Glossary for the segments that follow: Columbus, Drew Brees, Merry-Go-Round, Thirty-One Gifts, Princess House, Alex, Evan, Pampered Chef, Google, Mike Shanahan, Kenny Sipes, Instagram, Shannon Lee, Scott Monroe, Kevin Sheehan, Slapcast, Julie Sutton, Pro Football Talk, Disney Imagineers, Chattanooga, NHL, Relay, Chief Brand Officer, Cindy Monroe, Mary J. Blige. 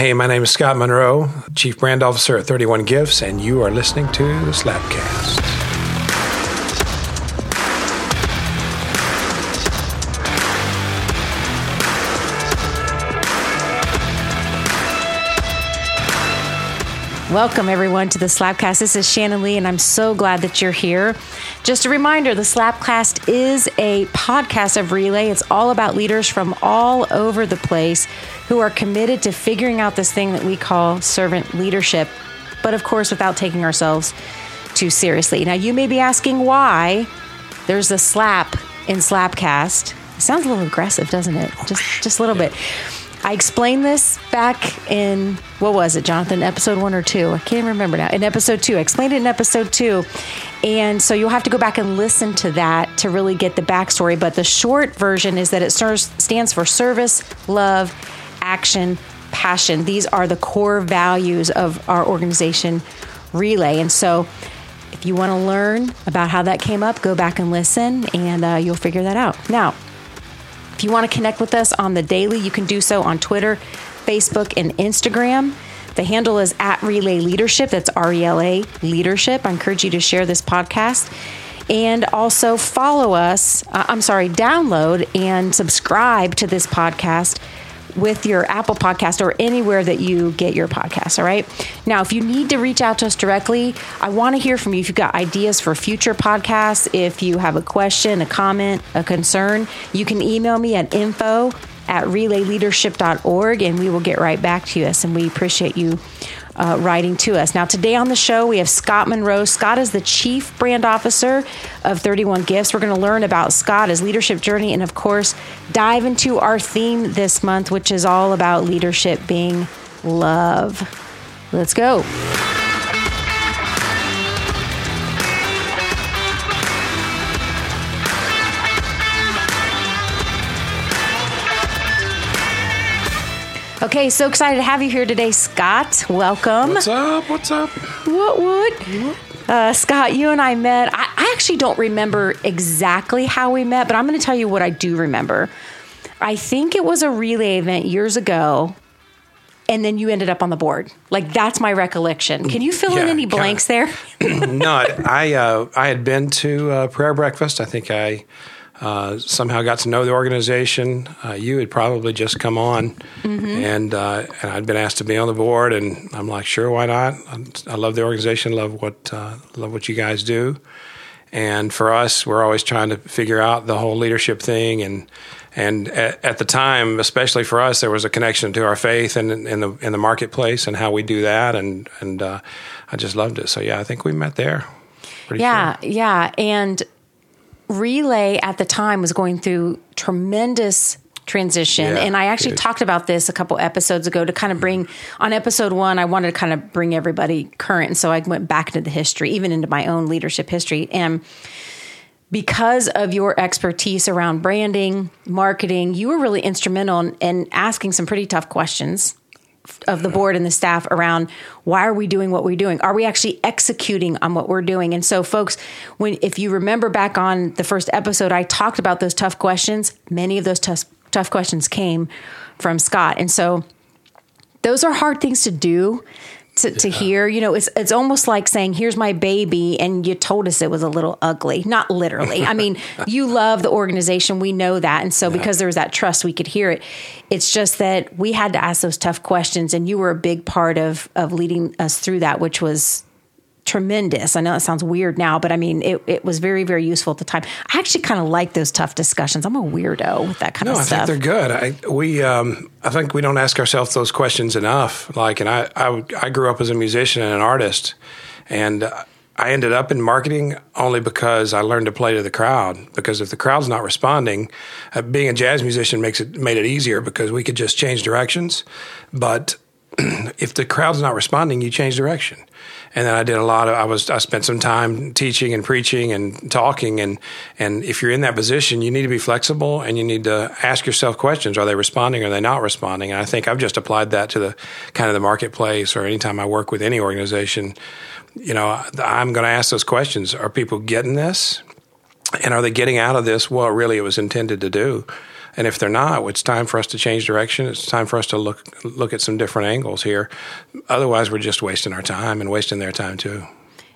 Hey, my name is Scott Monroe, Chief Brand Officer at 31 Gifts, and you are listening to the Slapcast. Welcome, everyone, to the Slapcast. This is Shannon Lee, and I'm so glad that you're here. Just a reminder, the Slapcast is a podcast of Relay. It's all about leaders from all over the place who are committed to figuring out this thing that we call servant leadership, but of course, without taking ourselves too seriously. Now, you may be asking why there's a slap in Slapcast. It sounds a little aggressive, doesn't it? Just a little bit. I explained this back in, what was it, Jonathan? Episode 1 or 2? I can't remember now. In episode 2. I explained it in episode 2. And so you'll have to go back and listen to that to really get the backstory. But the short version is that it stands for service, love, action, passion. These are the core values of our organization, Relay. And so if you want to learn about how that came up, go back and listen, and you'll figure that out. Now, if you want to connect with us on the daily, you can do so on Twitter, Facebook, and Instagram. The handle is @RelayLeadership. That's RELA Leadership. I encourage you to share this podcast and also follow us. Download and subscribe to this podcast with your Apple podcast or anywhere that you get your podcast. All right. Now, if you need to reach out to us directly, I want to hear from you. If you've got ideas for future podcasts, if you have a question, a comment, a concern, you can email me at info@relayleadership.org and we will get right back to us. And we appreciate you writing to us. Now, today on the show, we have Scott Monroe. Scott is the Chief Brand Officer of 31 Gifts. We're going to learn about Scott, his leadership journey, and of course, dive into our theme this month, which is all about leadership being love. Let's go. Okay, so excited to have you here today, Scott. Welcome. What's up? What? Scott, you and I met. I actually don't remember exactly how we met, but I'm going to tell you what I do remember. I think it was a Relay event years ago, and then you ended up on the board. Like, that's my recollection. Can you fill in any blanks there? No, I had been to prayer breakfast. I think I somehow got to know the organization. You had probably just come on, and I'd been asked to be on the board, and I'm like, sure, why not? I love the organization, love what you guys do. And for us, we're always trying to figure out the whole leadership thing, and at the time, especially for us, there was a connection to our faith and in the marketplace and how we do that, and I just loved it. So yeah, I think we met there. And Relay at the time was going through tremendous transition. And I actually talked about this a couple episodes ago to kind of bring on episode 1, I wanted to kind of bring everybody current. And so I went back into the history, even into my own leadership history. And because of your expertise around branding, marketing, you were really instrumental in asking some pretty tough questions of the board and the staff around why are we doing what we're doing? Are we actually executing on what we're doing? And so folks, if you remember back on the first episode, I talked about those tough questions. Many of those tough questions came from Scott. And so those are hard things to do, to hear. You know, it's almost like saying, here's my baby. And you told us it was a little ugly, not literally. I mean, you love the organization. We know that. And so because there was that trust, we could hear it. It's just that we had to ask those tough questions. And you were a big part of leading us through that, which was tremendous. I know it sounds weird now, but I mean, it was very, very useful at the time. I actually kind of like those tough discussions. I'm a weirdo with that kind of stuff. No, I think they're good. I think we don't ask ourselves those questions enough. Like, and I grew up as a musician and an artist, and I ended up in marketing only because I learned to play to the crowd. Because if the crowd's not responding, being a jazz musician made it easier because we could just change directions. But if the crowd's not responding, you change direction. And then I did I spent some time teaching and preaching and talking. And if you're in that position, you need to be flexible and you need to ask yourself questions. Are they responding? Are they not responding? And I think I've just applied that to the kind of the marketplace or anytime I work with any organization, you know, I'm going to ask those questions. Are people getting this? And are they getting out of this what really it was intended to do? And if they're not, it's time for us to change direction. It's time for us to look at some different angles here. Otherwise, we're just wasting our time and wasting their time too.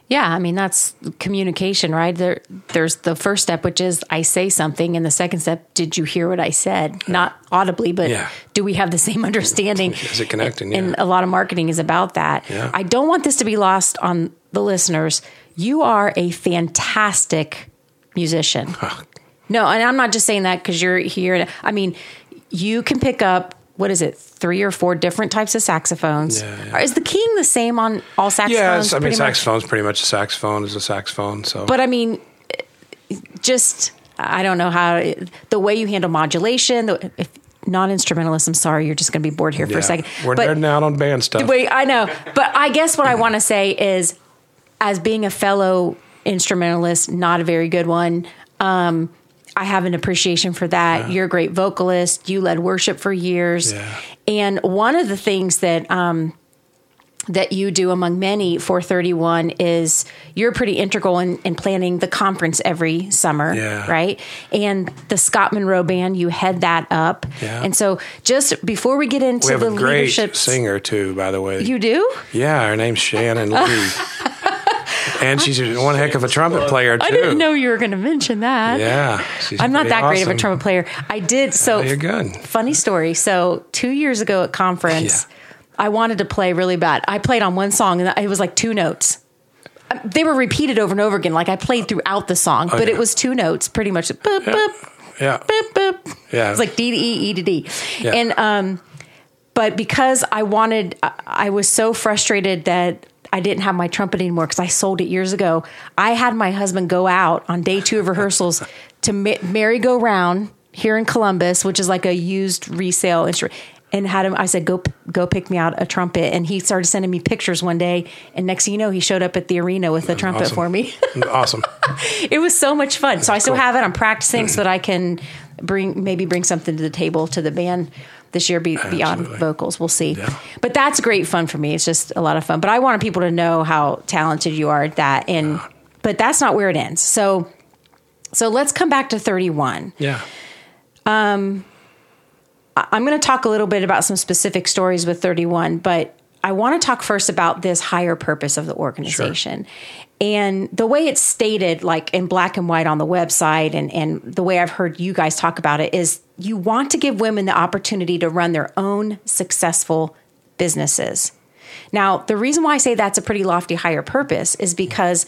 Yeah, I mean, that's communication, right? There's the first step, which is I say something, and the second step, did you hear what I said? Yeah. Not audibly, but do we have the same understanding? Is it connecting? Yeah. And a lot of marketing is about that. Yeah. I don't want this to be lost on the listeners. You are a fantastic musician. Huh. No, and I'm not just saying that because you're here. I mean, you can pick up, what is it, 3 or 4 different types of saxophones? Yeah, yeah. Is the keying the same on all saxophones? Yeah, it's, I mean, saxophone's pretty much a saxophone is a saxophone. So, but I mean, just I don't know how the way you handle modulation. If non-instrumentalist, I'm sorry, you're just going to be bored here for a second. We're nerding out on band stuff. Wait, I know, but I guess what I want to say is, as being a fellow instrumentalist, not a very good one. I have an appreciation for that. Yeah. You're a great vocalist. You led worship for years. Yeah. And one of the things that that you do among many for 31 is you're pretty integral in planning the conference every summer, right? And the Scott Monroe Band, you head that up. Yeah. And so just before we get into the leadership... We have a great singer too, by the way. You do? Yeah, her name's Shannon Lee. And she's one heck of a trumpet player, too. I didn't know you were going to mention that. Yeah. I'm not that great of a trumpet player. I did. So, you're good. Funny story. So, 2 years ago at conference, I wanted to play really bad. I played on one song, and it was like 2 notes. They were repeated over and over again. Like, I played throughout the song, but it was 2 notes, pretty much. Boop, boop, boop, boop. Yeah. It was like D to E, E to D. Yeah. And, but because I was so frustrated that I didn't have my trumpet anymore because I sold it years ago. I had my husband go out on day 2 of rehearsals to Merry-Go-Round here in Columbus, which is like a used resale instrument, and had him. I said, go pick me out a trumpet. And he started sending me pictures one day. And next thing you know, he showed up at the arena with a trumpet for me. Awesome. It was so much fun. So I still have it. I'm practicing so that I can bring something to the table to the band this year beyond vocals. We'll see. Yeah. But that's great fun for me. It's just a lot of fun. But I wanted people to know how talented you are at that. And but that's not where it ends. So let's come back to 31. Yeah. I'm going to talk a little bit about some specific stories with 31, but I want to talk first about this higher purpose of the organization. Sure. And the way it's stated, like in black and white on the website, and the way I've heard you guys talk about it, is you want to give women the opportunity to run their own successful businesses. Now, the reason why I say that's a pretty lofty higher purpose is because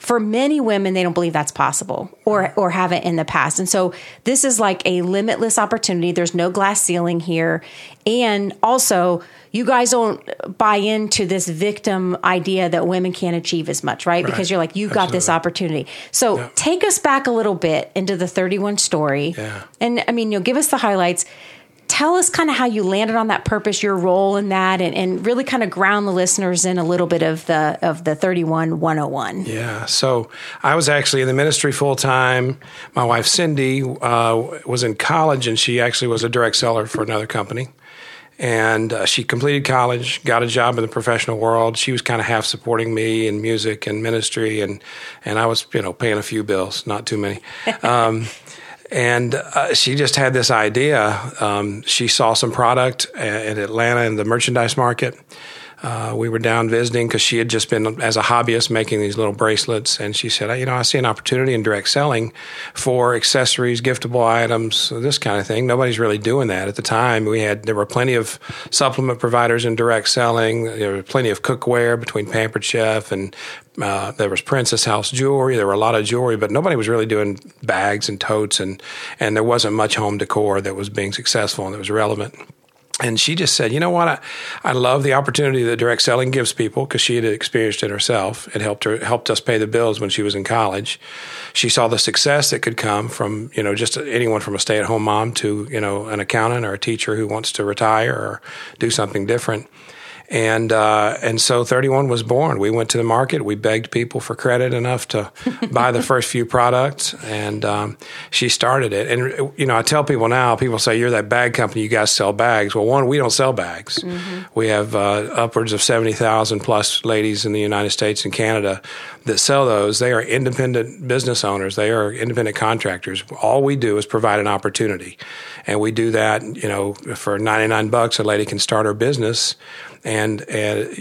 for many women, they don't believe that's possible or haven't in the past. And so this is like a limitless opportunity. There's no glass ceiling here. And also, you guys don't buy into this victim idea that women can't achieve as much, right? Because you're like, you've got this opportunity. So take us back a little bit into the 31 story. Yeah. And I mean, you'll give us the highlights. Tell us kind of how you landed on that purpose, your role in that, and really kind of ground the listeners in a little bit of the 31-101. Yeah. So I was actually in the ministry full time. My wife, Cindy, was in college, and she actually was a direct seller for another company. And she completed college, got a job in the professional world. She was kind of half supporting me in music and ministry, and I was, paying a few bills, not too many. And she just had this idea. She saw some product in Atlanta in the merchandise market. We were down visiting because she had just been, as a hobbyist, making these little bracelets. And she said, I see an opportunity in direct selling for accessories, giftable items, this kind of thing. Nobody's really doing that. At the time, there were plenty of supplement providers in direct selling. There were plenty of cookware between Pampered Chef and there was Princess House jewelry. There were a lot of jewelry, but nobody was really doing bags and totes. And there wasn't much home decor that was being successful and that was relevant. And she just said, you know what, I love the opportunity that direct selling gives people because she had experienced it herself. It helped us pay the bills when she was in college. She saw the success that could come from, just anyone from a stay-at-home mom to, an accountant or a teacher who wants to retire or do something different. And so 31 was born. We went to the market. We begged people for credit enough to buy the first few products, and she started it. And, you know, I tell people now, people say, you're that bag company, you guys sell bags. Well, one, we don't sell bags. Mm-hmm. We have upwards of 70,000 plus ladies in the United States and Canada that sell those. They are independent business owners. They are independent contractors. All we do is provide an opportunity. And we do that, you know, for $99, a lady can start her business. And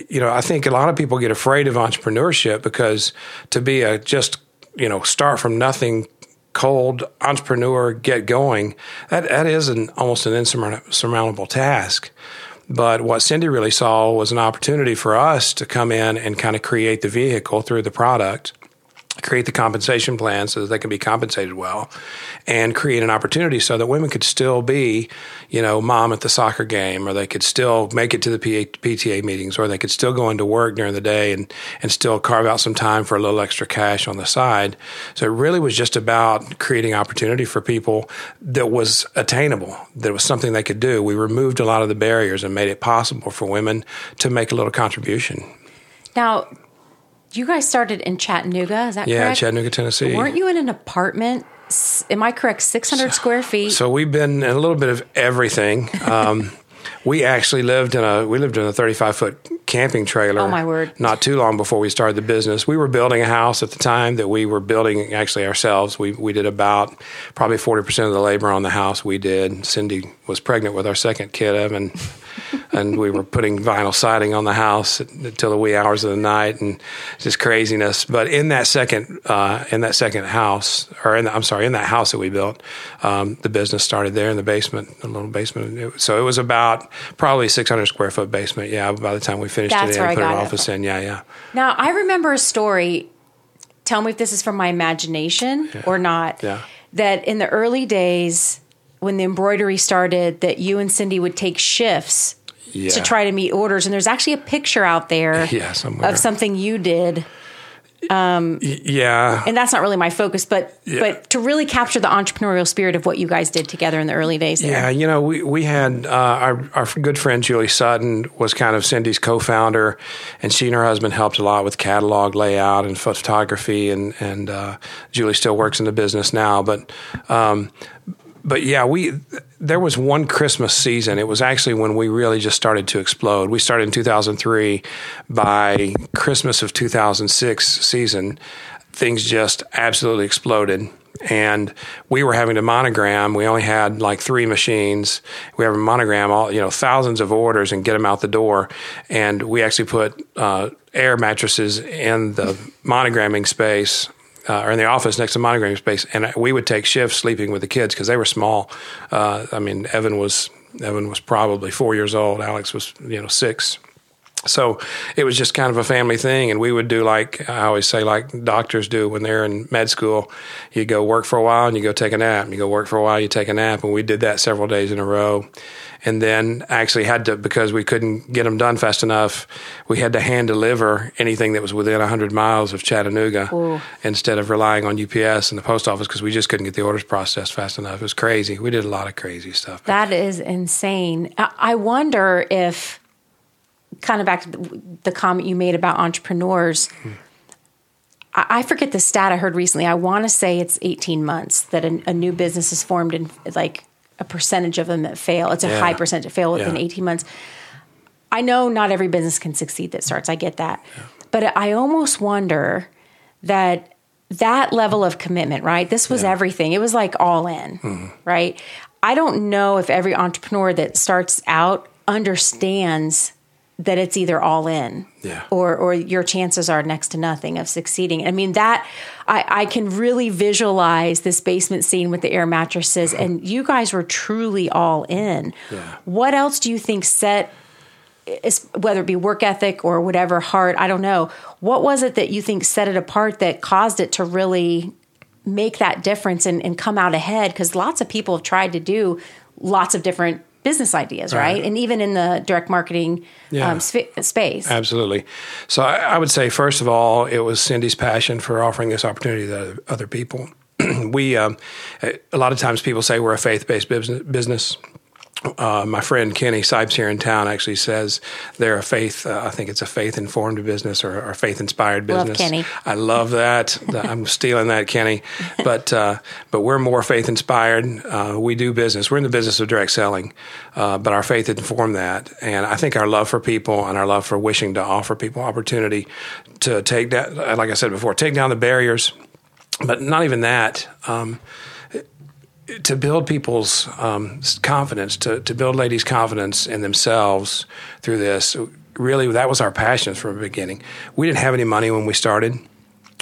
you know, I think a lot of people get afraid of entrepreneurship because to be a just, you know, start from nothing, cold entrepreneur, get going, that is almost an insurmountable task. But what Cindy really saw was an opportunity for us to come in and kind of create the vehicle through the product, create the compensation plan so that they can be compensated well, and create an opportunity so that women could still be, you know, mom at the soccer game, or they could still make it to the PTA meetings, or they could still go into work during the day and still carve out some time for a little extra cash on the side. So it really was just about creating opportunity for people that was attainable, that was something they could do. We removed a lot of the barriers and made it possible for women to make a little contribution. Now, you guys started in Chattanooga, is that correct? Yeah, Chattanooga, Tennessee. Weren't you in an apartment? Am I correct? 600 square feet. So we've been in a little bit of everything. We actually lived in a 35-foot camping trailer. Oh, my word. Not too long before we started the business. We were building a house at the time that we were building actually ourselves. We did about probably 40% of the labor on the house we did. Cindy was pregnant with our second kid, Evan, and we were putting vinyl siding on the house until the wee hours of the night and just craziness. But in that house that we built, the business started there in the basement, a little basement. So it was about probably 600 square foot basement. Yeah, by the time we finished it and put our office in. Yeah, yeah. Now I remember a story. Tell me if this is from my imagination or not. Yeah. That in the early days, when the embroidery started, that you and Cindy would take shifts to try to meet orders. And there's actually a picture out there somewhere of something you did. And that's not really my focus, but to really capture the entrepreneurial spirit of what you guys did together in the early days there. Yeah, you know, we had our good friend Julie Sutton was kind of Cindy's co-founder, and she and her husband helped a lot with catalog layout and photography, and Julie still works in the business now, But yeah, there was one Christmas season. It was actually when we really just started to explode. We started in 2003. By Christmas of 2006 season, things just absolutely exploded. And we were having to monogram. We only had like 3 machines. We have a monogram, all, you know, thousands of orders and get them out the door. And we actually put air mattresses in the monogramming space. Or in the office next to monogramming space, and we would take shifts sleeping with the kids because they were small. I mean, Evan was probably 4 years old. Alex was, you know, 6. So it was just kind of a family thing, and we would do like I always say, like doctors do when they're in med school. You go work for a while and you go take a nap. And you go work for a while, you take a nap, and we did that several days in a row. And then actually had to, because we couldn't get them done fast enough, we had to hand deliver anything that was within 100 miles of Chattanooga. Ooh. Instead of relying on UPS and the post office because we just couldn't get the orders processed fast enough. It was crazy. We did a lot of crazy stuff. That is insane. I wonder if, kind of back to the comment you made about entrepreneurs, I forget the stat I heard recently. I want to say it's 18 months that a new business is formed in like a percentage of them that fail. It's a high percentage that fail within 18 months. I know not every business can succeed that starts. I get that. Yeah. But I almost wonder that level of commitment, right? This was everything. It was like all in, right? I don't know if every entrepreneur that starts out understands that it's either all in or your chances are next to nothing of succeeding. I mean, that I can really visualize this basement scene with the air mattresses, and you guys were truly all in. Yeah. What else do you think set, whether it be work ethic or whatever, heart, I don't know. What was it that you think set it apart that caused it to really make that difference and come out ahead? Because lots of people have tried to do lots of different business ideas, right? And even in the direct marketing space. Absolutely. So I would say, first of all, it was Cindy's passion for offering this opportunity to other people. We, a lot of times people say we're a faith-based business. my friend Kenny Sipes here in town actually says they're a faith, I think it's a faith-informed business or faith-inspired business. Love Kenny. I love that. I'm stealing that, Kenny. But we're more faith-inspired. We do business. We're in the business of direct selling, but our faith informed that. And I think our love for people and our love for wishing to offer people opportunity to take that, like I said before, take down the barriers, but not even that. To build people's confidence, to build ladies' confidence in themselves through this, really that was our passion from the beginning. We didn't have any money when we started.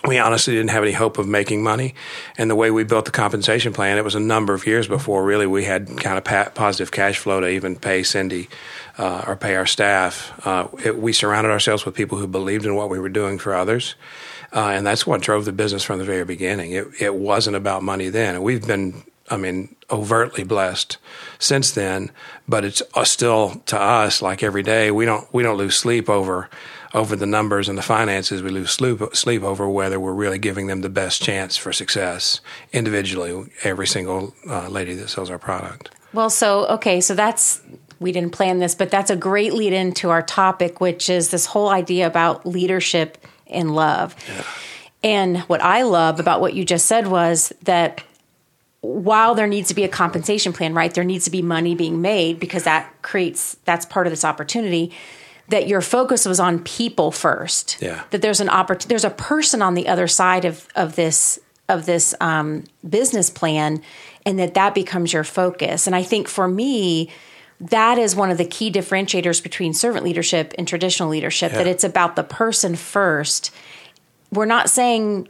We honestly didn't have any hope of making money. And the way we built the compensation plan, it was a number of years before really we had kind of positive cash flow to even pay Cindy or pay our staff. We surrounded ourselves with people who believed in what we were doing for others. And that's what drove the business from the very beginning. It wasn't about money then. And we've been overtly blessed since then, but it's still to us like every day. We don't lose sleep over the numbers and the finances. We lose sleep over whether we're really giving them the best chance for success individually. Every single lady that sells our product. Well, so that's, we didn't plan this, but that's a great lead into our topic, which is this whole idea about leadership and love. Yeah. And what I love about what you just said was that, while there needs to be a compensation plan, right, there needs to be money being made because that's part of this opportunity, that your focus was on people first. Yeah. That there's an there's a person on the other side of this business plan, and that becomes your focus. And I think for me, that is one of the key differentiators between servant leadership and traditional leadership, yeah. That it's about the person first. We're not saying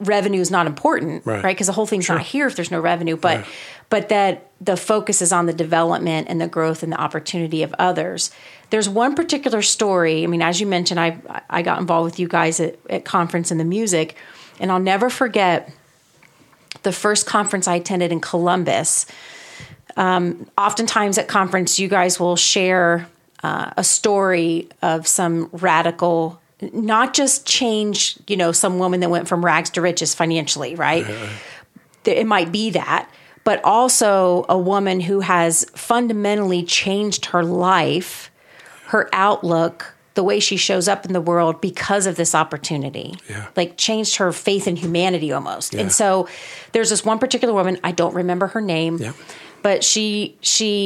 revenue is not important, right? Because the whole thing's sure. Not here if there's no revenue, but right. But that the focus is on the development and the growth and the opportunity of others. There's one particular story. I mean, as you mentioned, I got involved with you guys at conference in the music, and I'll never forget the first conference I attended in Columbus. Oftentimes at conference, you guys will share a story of some radical, not just change, some woman that went from rags to riches financially, right? Yeah. It might be that, but also a woman who has fundamentally changed her life, her outlook, the way she shows up in the world because of this opportunity, yeah. Like changed her faith in humanity almost. Yeah. And so there's this one particular woman, I don't remember her name, yeah. But she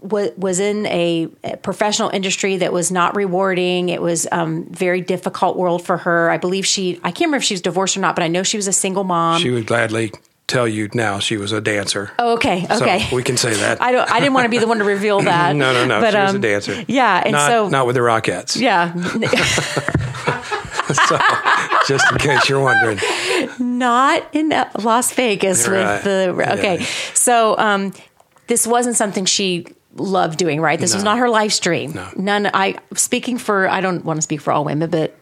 was in a professional industry that was not rewarding. It was very difficult world for her. I believe I can't remember if she was divorced or not, but I know she was a single mom. She would gladly tell you now she was a dancer. Oh, okay. So we can say that. I didn't want to be the one to reveal that. No. But, she was a dancer. Yeah, and not with the Rockettes. Yeah. So, just in case you're wondering. Not in Las Vegas right. with the... Okay. Yeah. So, this wasn't something she loved doing, right? This was not her life's dream. No. None. I don't want to speak for all women, but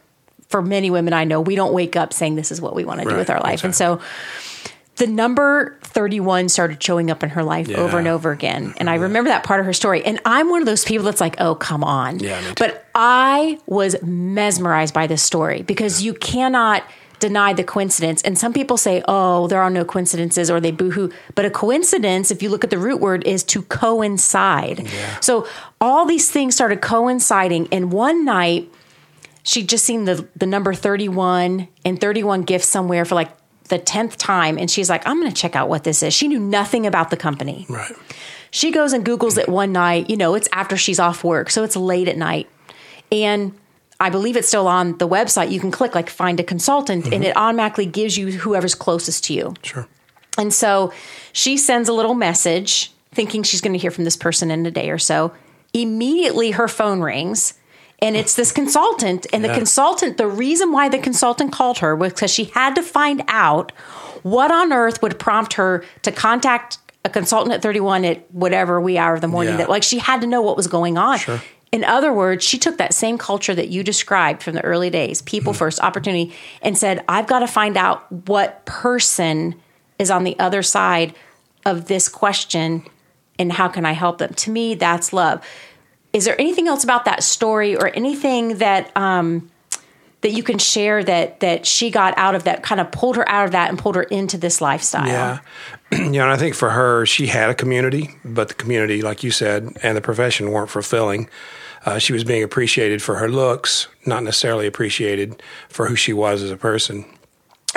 for many women I know, we don't wake up saying this is what we want to do with our life. Exactly. And so the number 31 started showing up in her life over and over again. And I remember that part of her story. And I'm one of those people that's like, oh, come on. Yeah, but I was mesmerized by this story because you cannot deny the coincidence. And some people say, oh, there are no coincidences, or they boohoo. But a coincidence, if you look at the root word, is to coincide. Yeah. So all these things started coinciding. And one night, she'd just seen the number 31 and 31 Gifts somewhere for like the 10th time. And she's like, I'm going to check out what this is. She knew nothing about the company. Right. She goes and Googles it one night. It's after she's off work. So it's late at night. And I believe it's still on the website. You can click like find a consultant, and it automatically gives you whoever's closest to you. Sure. And so she sends a little message thinking she's going to hear from this person in a day or so. Immediately her phone rings, and it's this consultant. And the reason why the consultant called her was because she had to find out what on earth would prompt her to contact a consultant at 31 at whatever wee hour of the morning. Yeah. That she had to know what was going on. Sure. In other words, she took that same culture that you described from the early days, people first, opportunity, and said, I've got to find out what person is on the other side of this question and how can I help them. To me, that's love. Is there anything else about that story or anything that that you can share that she got out of that, kind of pulled her out of that and pulled her into this lifestyle? Yeah. And I think for her, she had a community, but the community, like you said, and the profession weren't fulfilling. She was being appreciated for her looks, not necessarily appreciated for who she was as a person.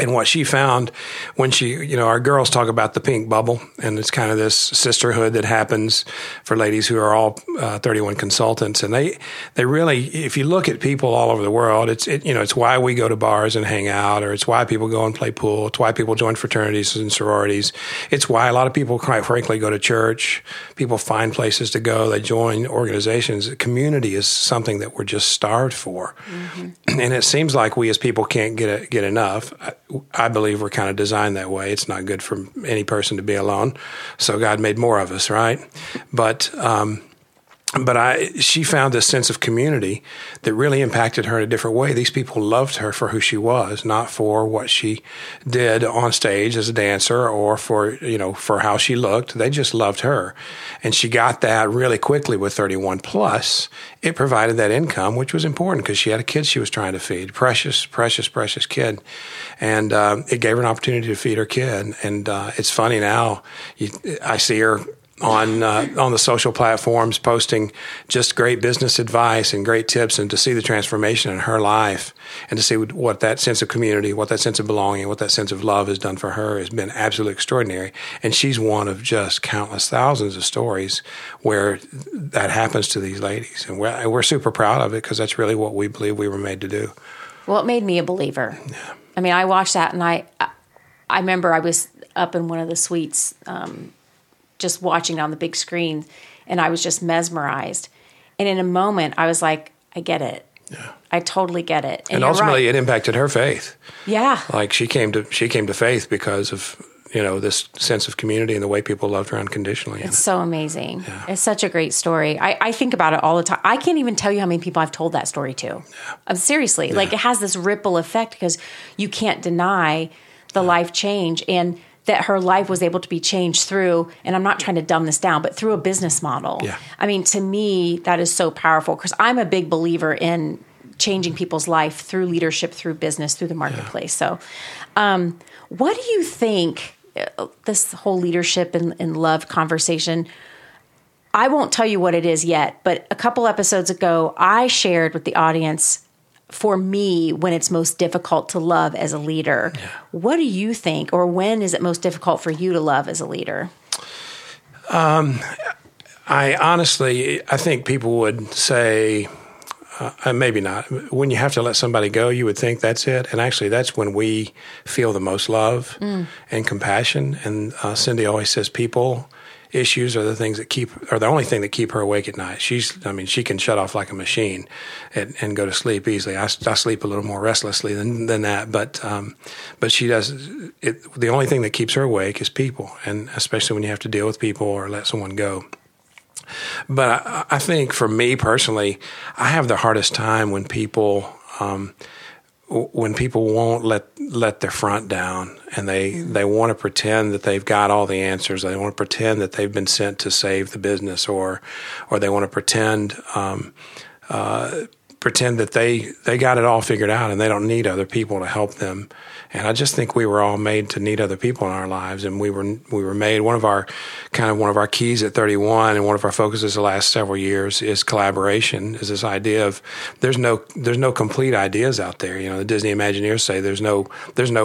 And what she found when she, our girls talk about the pink bubble, and it's kind of this sisterhood that happens for ladies who are all 31 consultants. And they really, if you look at people all over the world, it's why we go to bars and hang out, or it's why people go and play pool. It's why people join fraternities and sororities. It's why a lot of people, quite frankly, go to church. People find places to go. They join organizations. Community is something that we're just starved for. Mm-hmm. And it seems like we as people can't get enough. I believe we're kind of designed that way. It's not good for any person to be alone. So God made more of us, right? But she found this sense of community that really impacted her in a different way. These people loved her for who she was, not for what she did on stage as a dancer or for how she looked. They just loved her. And she got that really quickly with 31 plus. It provided that income, which was important because she had a kid she was trying to feed. Precious, precious, precious kid. And it gave her an opportunity to feed her kid. And it's funny now, I see her on the social platforms posting just great business advice and great tips, and to see the transformation in her life and to see what that sense of community, what that sense of belonging, what that sense of love has done for her has been absolutely extraordinary. And she's one of just countless thousands of stories where that happens to these ladies. And we're super proud of it because that's really what we believe we were made to do. Well, it made me a believer. Yeah. I mean, I watched that and I remember I was up in one of the suites, just watching it on the big screen, and I was just mesmerized. And in a moment, I was like, I get it. Yeah. I totally get it. And ultimately, right. It impacted her faith. Yeah. Like she came to faith because of, this sense of community and the way people loved her unconditionally. It's so amazing. Yeah. It's such a great story. I think about it all the time. I can't even tell you how many people I've told that story to. Yeah. Seriously, yeah. Like it has this ripple effect because you can't deny the life change and that her life was able to be changed through, and I'm not trying to dumb this down, but through a business model. Yeah. I mean, to me, that is so powerful because I'm a big believer in changing people's life through leadership, through business, through the marketplace. Yeah. So what do you think, this whole leadership and love conversation, I won't tell you what it is yet, but a couple episodes ago, I shared with the audience for me when it's most difficult to love as a leader. Yeah. What do you think, or when is it most difficult for you to love as a leader? I think people would say, maybe not. When you have to let somebody go, you would think that's it. And actually, that's when we feel the most love and compassion. And Cindy always says people issues are the only thing that keep her awake at night. She can shut off like a machine and go to sleep easily. I sleep a little more restlessly than that, but she does. The only thing that keeps her awake is people, and especially when you have to deal with people or let someone go. But I think for me personally, I have the hardest time when people won't let their front down, and they want to pretend that they've got all the answers. They want to pretend that they've been sent to save the business, or they want to pretend that they got it all figured out and they don't need other people to help them. And I just think we were all made to need other people in our lives, and we were made. One of our keys at 31, and one of our focuses the last several years is collaboration. Is this idea of there's no complete ideas out there. The Disney Imagineers say there's no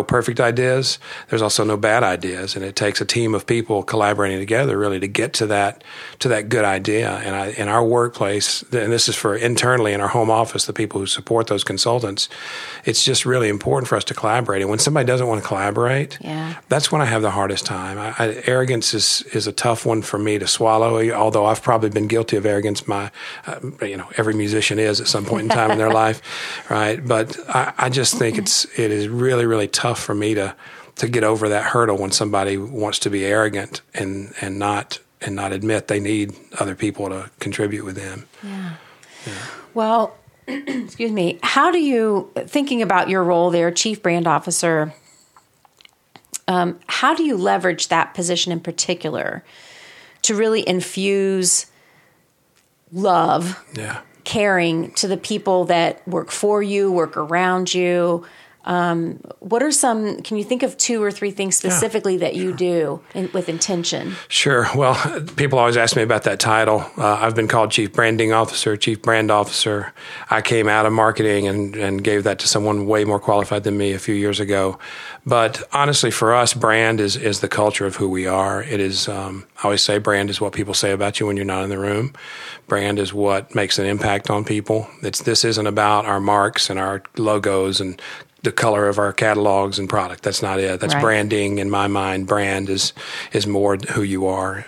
perfect ideas. There's also no bad ideas, and it takes a team of people collaborating together really to get to that good idea. And in our workplace, and this is for internally in our home office, the people who support those consultants, it's just really important for us to collaborate. And when somebody doesn't want to collaborate, that's when I have the hardest time. Arrogance is a tough one for me to swallow, although I've probably been guilty of arrogance. Every musician is at some point in time in their life, right? But I just think it is really, really tough for me to get over that hurdle when somebody wants to be arrogant and not admit they need other people to contribute with them. Yeah. Yeah. Well, excuse me, how do you, thinking about your role there, Chief Brand Officer, how do you leverage that position in particular to really infuse love caring to the people that work for you, work around you? What are some, can you think of 2 or 3 things specifically that you do with intention? Sure. Well, people always ask me about that title. I've been called Chief Branding Officer, Chief Brand Officer. I came out of marketing and gave that to someone way more qualified than me a few years ago. But honestly, for us, brand is the culture of who we are. It is, I always say brand is what people say about you when you're not in the room. Brand is what makes an impact on people. This isn't about our marks and our logos and the color of our catalogs and product. That's not it. That's right. Branding. In my mind, brand is more who you are.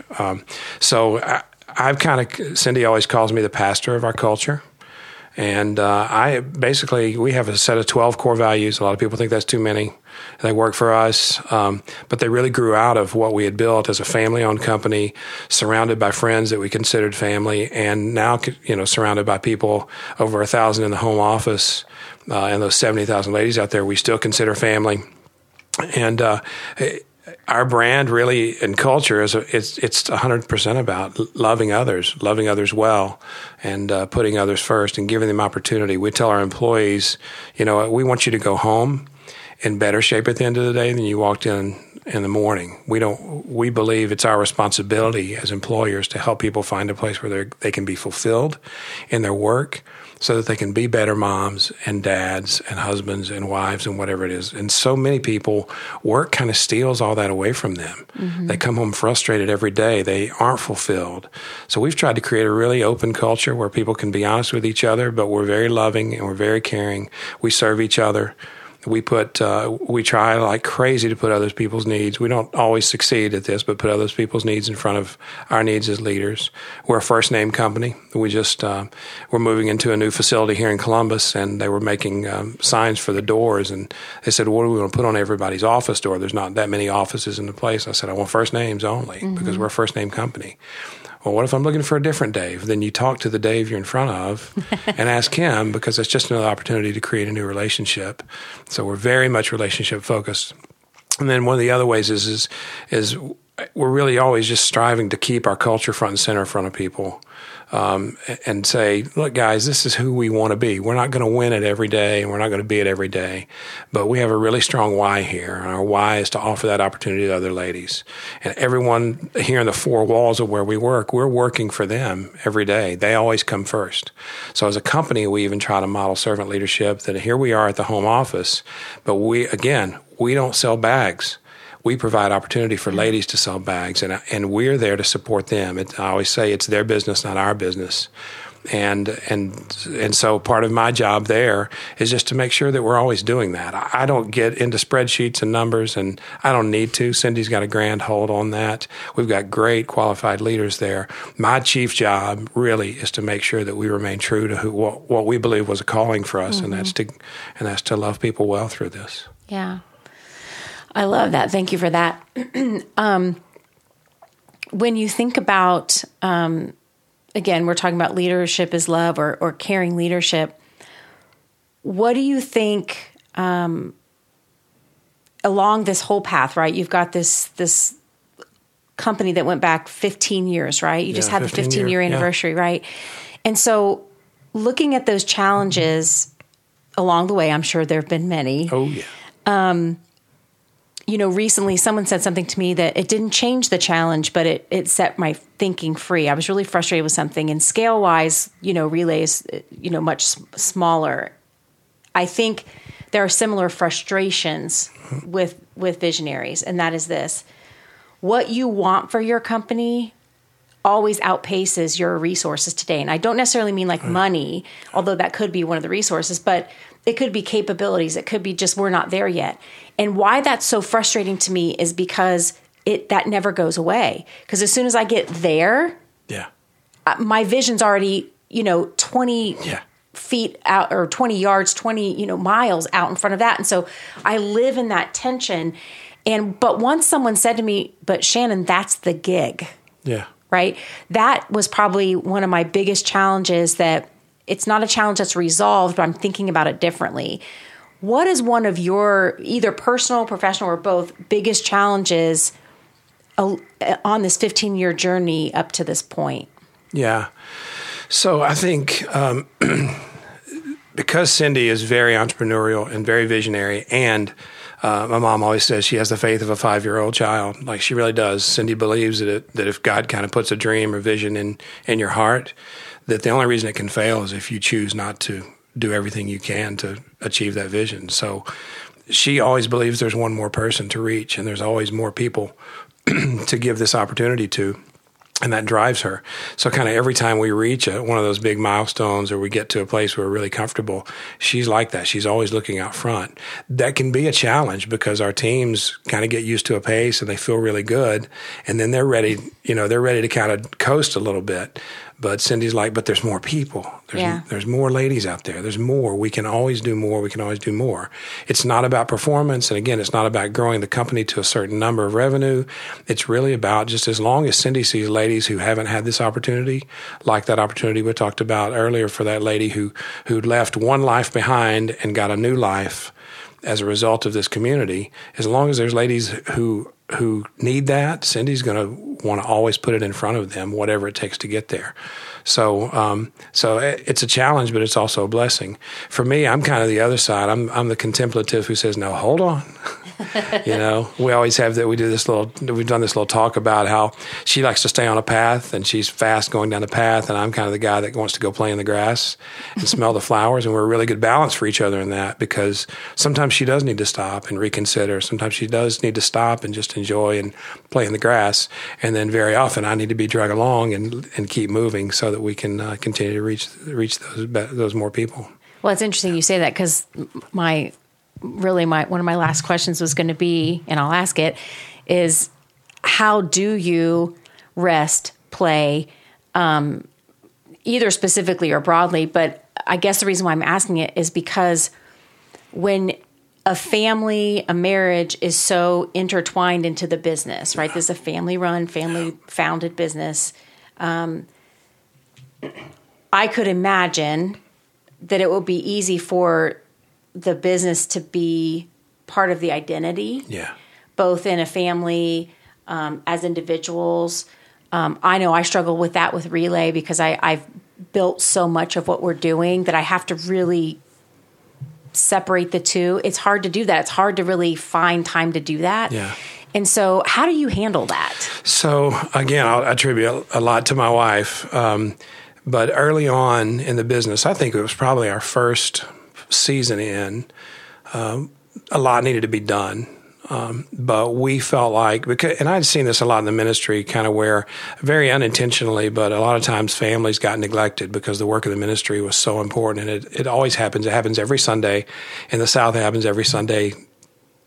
So I've kind of, Cindy always calls me the pastor of our culture. And we have a set of 12 core values. A lot of people think that's too many. They work for us, but they really grew out of what we had built as a family-owned company, surrounded by friends that we considered family, and now surrounded by people over 1,000 in the home office. And those 70,000 ladies out there, we still consider family. And our brand really and culture it's 100% about loving others well, and putting others first and giving them opportunity. We tell our employees, we want you to go home in better shape at the end of the day than you walked in the morning. We believe it's our responsibility as employers to help people find a place where they can be fulfilled in their work, so that they can be better moms and dads and husbands and wives and whatever it is. And so many people, work kind of steals all that away from them. Mm-hmm. They come home frustrated every day. They aren't fulfilled. So we've tried to create a really open culture where people can be honest with each other, but we're very loving and we're very caring. We serve each other. We try like crazy to put other people's needs. We don't always succeed at this, but put other people's needs in front of our needs as leaders. We're a first name company. We just, we're moving into a new facility here in Columbus, and they were making signs for the doors. And they said, what are we going to put on everybody's office door? There's not that many offices in the place. I said, I want first names only, mm-hmm. because we're a first name company. Well, what if I'm looking for a different Dave? Then you talk to the Dave you're in front of and ask him, because it's just another opportunity to create a new relationship. So we're very much relationship focused. And then one of the other ways is we're really always just striving to keep our culture front and center in front of people, and say, look, guys, this is who we want to be. We're not going to win it every day, and we're not going to be it every day, but we have a really strong why here, and our why is to offer that opportunity to other ladies. And everyone here in the four walls of where we work, we're working for them every day. They always come first. So as a company, we even try to model servant leadership, that here we are at the home office, but we don't sell bags. We provide opportunity for ladies to sell bags, and we're there to support them. I always say it's their business, not our business. And so part of my job there is just to make sure that we're always doing that. I don't get into spreadsheets and numbers, and I don't need to. Cindy's got a grand hold on that. We've got great qualified leaders there. My chief job really is to make sure that we remain true to what we believe was a calling for us, mm-hmm. and that's to love people well through this. Yeah. I love that. Thank you for that. When you think about, again, we're talking about leadership is love, or caring leadership. What do you think along this whole path, right? You've got this company that went back 15 years, right? You just had the 15-year anniversary, right? And so looking at those challenges mm-hmm. along the way, I'm sure there have been many. Oh, yeah. Recently someone said something to me that it didn't change the challenge, but it set my thinking free. I was really frustrated with something, and scale-wise, Relay is, much smaller. I think there are similar frustrations with visionaries, and that is this. What you want for your company always outpaces your resources today. And I don't necessarily mean like money, although that could be one of the resources, but it could be capabilities. It could be just we're not there yet. And why that's so frustrating to me is because that never goes away. Because as soon as I get there, my vision's already 20 feet out, or 20 yards, 20 miles out in front of that. And so I live in that tension. But once someone said to me, "But Shannon, that's the gig." Yeah. Right. That was probably one of my biggest challenges that. It's not a challenge that's resolved, but I'm thinking about it differently. What is one of your either personal, professional, or both biggest challenges on this 15-year journey up to this point? Yeah. So I think because Cindy is very entrepreneurial and very visionary, and my mom always says she has the faith of a 5-year-old child. Like, she really does. Cindy believes that if God kind of puts a dream or vision in your heart, that the only reason it can fail is if you choose not to do everything you can to achieve that vision. So she always believes there's one more person to reach, and there's always more people to give this opportunity to. And that drives her. So kind of every time we reach one of those big milestones, or we get to a place where we're really comfortable, she's like that. She's always looking out front. That can be a challenge because our teams kind of get used to a pace and they feel really good. And then they're ready, they're ready to kind of coast a little bit. But Cindy's like, but there's more people. There's more ladies out there. There's more. We can always do more. We can always do more. It's not about performance. And again, it's not about growing the company to a certain number of revenue. It's really about, just as long as Cindy sees ladies who haven't had this opportunity, like that opportunity we talked about earlier for that lady who left one life behind and got a new life as a result of this community, as long as there's ladies who need that, Cindy's going to want to always put it in front of them, whatever it takes to get there. So it's a challenge, but it's also a blessing. For me, I'm kind of the other side. I'm the contemplative who says, no, hold on. We always have that. We've done this little talk about how she likes to stay on a path and she's fast going down the path. And I'm kind of the guy that wants to go play in the grass and smell the flowers. And we're a really good balance for each other in that, because sometimes she does need to stop and reconsider. Sometimes she does need to stop and just enjoy and play in the grass. And then very often I need to be dragged along and keep moving so that we can continue to reach those more people. Well, it's interesting you say that, because one of my last questions was going to be, and I'll ask it, is how do you rest, play, either specifically or broadly? But I guess the reason why I'm asking it is because when a family, a marriage is so intertwined into the business, right? This is a family-run, family-founded business. I could imagine that it would be easy for the business to be part of the identity, both in a family, as individuals. I know I struggle with that with Relay, because I've built so much of what we're doing that I have to really separate the two. It's hard to do that. It's hard to really find time to do that. Yeah. And so how do you handle that? So again, I'll attribute a lot to my wife. But early on in the business, I think it was probably our first season in, a lot needed to be done. But we felt like, and I'd seen this a lot in the ministry, kind of where very unintentionally, but a lot of times families got neglected because the work of the ministry was so important. And it always happens. It happens every Sunday. In the South, it happens every Sunday,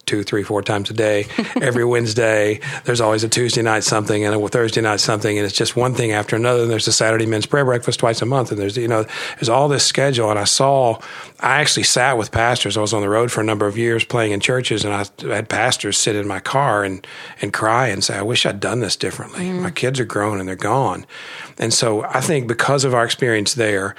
2, 3, 4 times a day. Every Wednesday, there's always a Tuesday night something and a Thursday night something, and it's just one thing after another. And there's a Saturday men's prayer breakfast twice a month, and there's all this schedule. And I actually sat with pastors. I was on the road for a number of years playing in churches, and I had pastors sit in my car and cry and say, "I wish I'd done this differently. My kids are grown and they're gone." And so I think because of our experience there,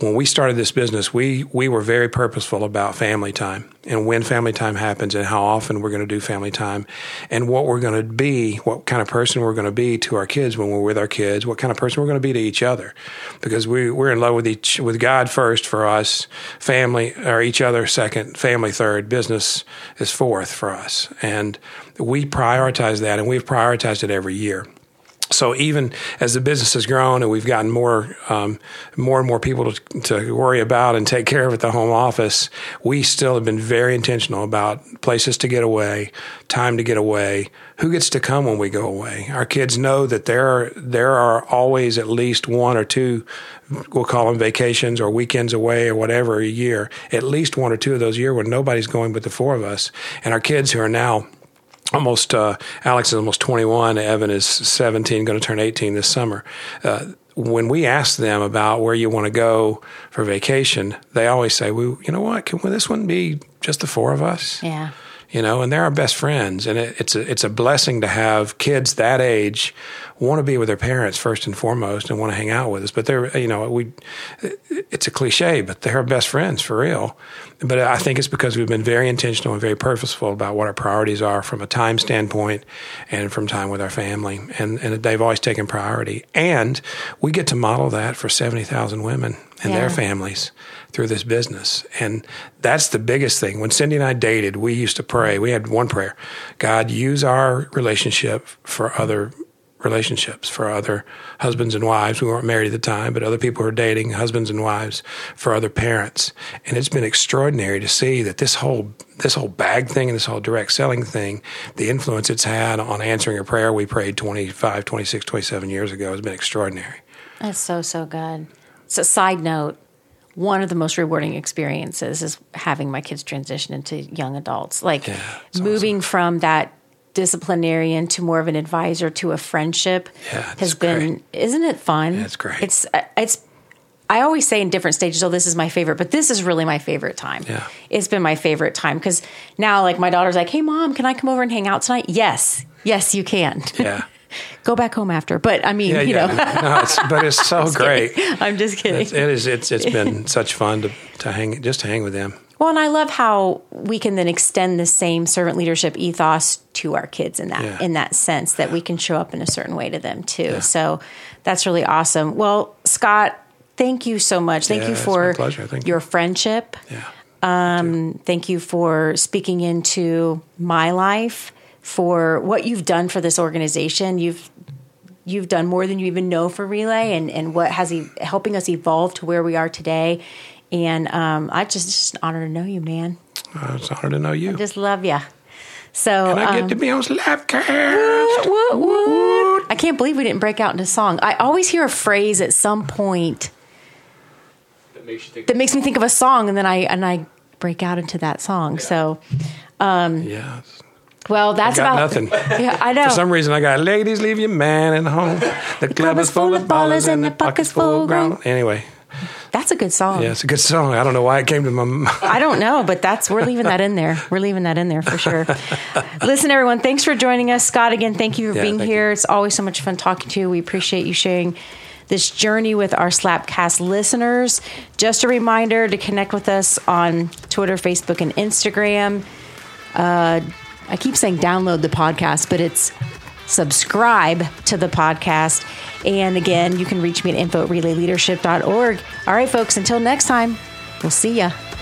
when we started this business, we were very purposeful about family time and when family time happens and how often we're going to do family time and what we're going to be, what kind of person we're going to be to our kids when we're with our kids, what kind of person we're going to be to each other. Because we're in love with God first for us, family or each other second, family third, business is fourth for us. And we prioritize that, and we've prioritized it every year. So even as the business has grown and we've gotten more and more people to worry about and take care of at the home office, we still have been very intentional about places to get away, time to get away, who gets to come when we go away. Our kids know that there are always at least 1 or 2, we'll call them vacations or weekends away or whatever a year, at least 1 or 2 of those a year when nobody's going but the 4 of us. And our kids who are now Alex is almost 21. Evan is 17, going to turn 18 this summer. When we ask them about where you want to go for vacation, they always say, "Well, you know what? Can this one be just the 4 of us?" Yeah. you know, and they're our best friends. And it's a blessing to have kids that age want to be with their parents first and foremost and want to hang out with us. But they're, you know, it's a cliche, but they're our best friends for real. But I think it's because we've been very intentional and very purposeful about what our priorities are from a time standpoint and from time with our family. And they've always taken priority. And we get to model that for 70,000 women and their families through this business. And that's the biggest thing. When Cindy and I dated, we used to pray. We had one prayer: God, use our relationship for other relationships, for other husbands and wives. We weren't married at the time, but other people were dating, husbands and wives, for other parents. And it's been extraordinary to see that this whole bag thing and this whole direct selling thing, the influence it's had on answering a prayer we prayed 25, 26, 27 years ago has been extraordinary. That's so, so good. So, side note, one of the most rewarding experiences is having my kids transition into young adults. Like moving from that disciplinarian to more of an advisor to a friendship has been, isn't it fun? That's great. It's, I always say in different stages, oh, this is my favorite, but this is really my favorite time. Yeah. It's been my favorite time because now, like, my daughter's like, hey, Mom, can I come over and hang out tonight? Yes, you can. Yeah. Go back home after. But I mean, you know. No, it's so great. I'm just kidding. It's been such fun to hang with them. Well, and I love how we can then extend the same servant leadership ethos to our kids in that sense, that we can show up in a certain way to them too. Yeah. So that's really awesome. Well, Scott, thank you so much. Thank you for your friendship. Yeah. Thank you for speaking into my life, for what you've done for this organization. You've done more than you even know for Relay, and what has helping us evolve to where we are today. And I just an honor to know you, man. It's an honor to know you. I just love you. So, and I get to be on Slapcast. What? I can't believe we didn't break out into song. I always hear a phrase at some point that makes me think of a song, and then I break out into that song. Yeah. So, yes. Well, that's about nothing. Yeah, I know. For some reason, I got ladies leave your man at home. The club is full of ballers and the pocket's full of ground. Anyway, that's a good song. Yeah, it's a good song. I don't know why it came to my mind. I don't know, but we're leaving that in there. We're leaving that in there for sure. Listen, everyone, thanks for joining us, Scott. Again, thank you for being here. You. It's always so much fun talking to you. We appreciate you sharing this journey with our Slapcast listeners. Just a reminder to connect with us on Twitter, Facebook, and Instagram. I keep saying download the podcast, but it's subscribe to the podcast. And again, you can reach me at info@relayleadership.org. All right, folks, until next time, we'll see ya.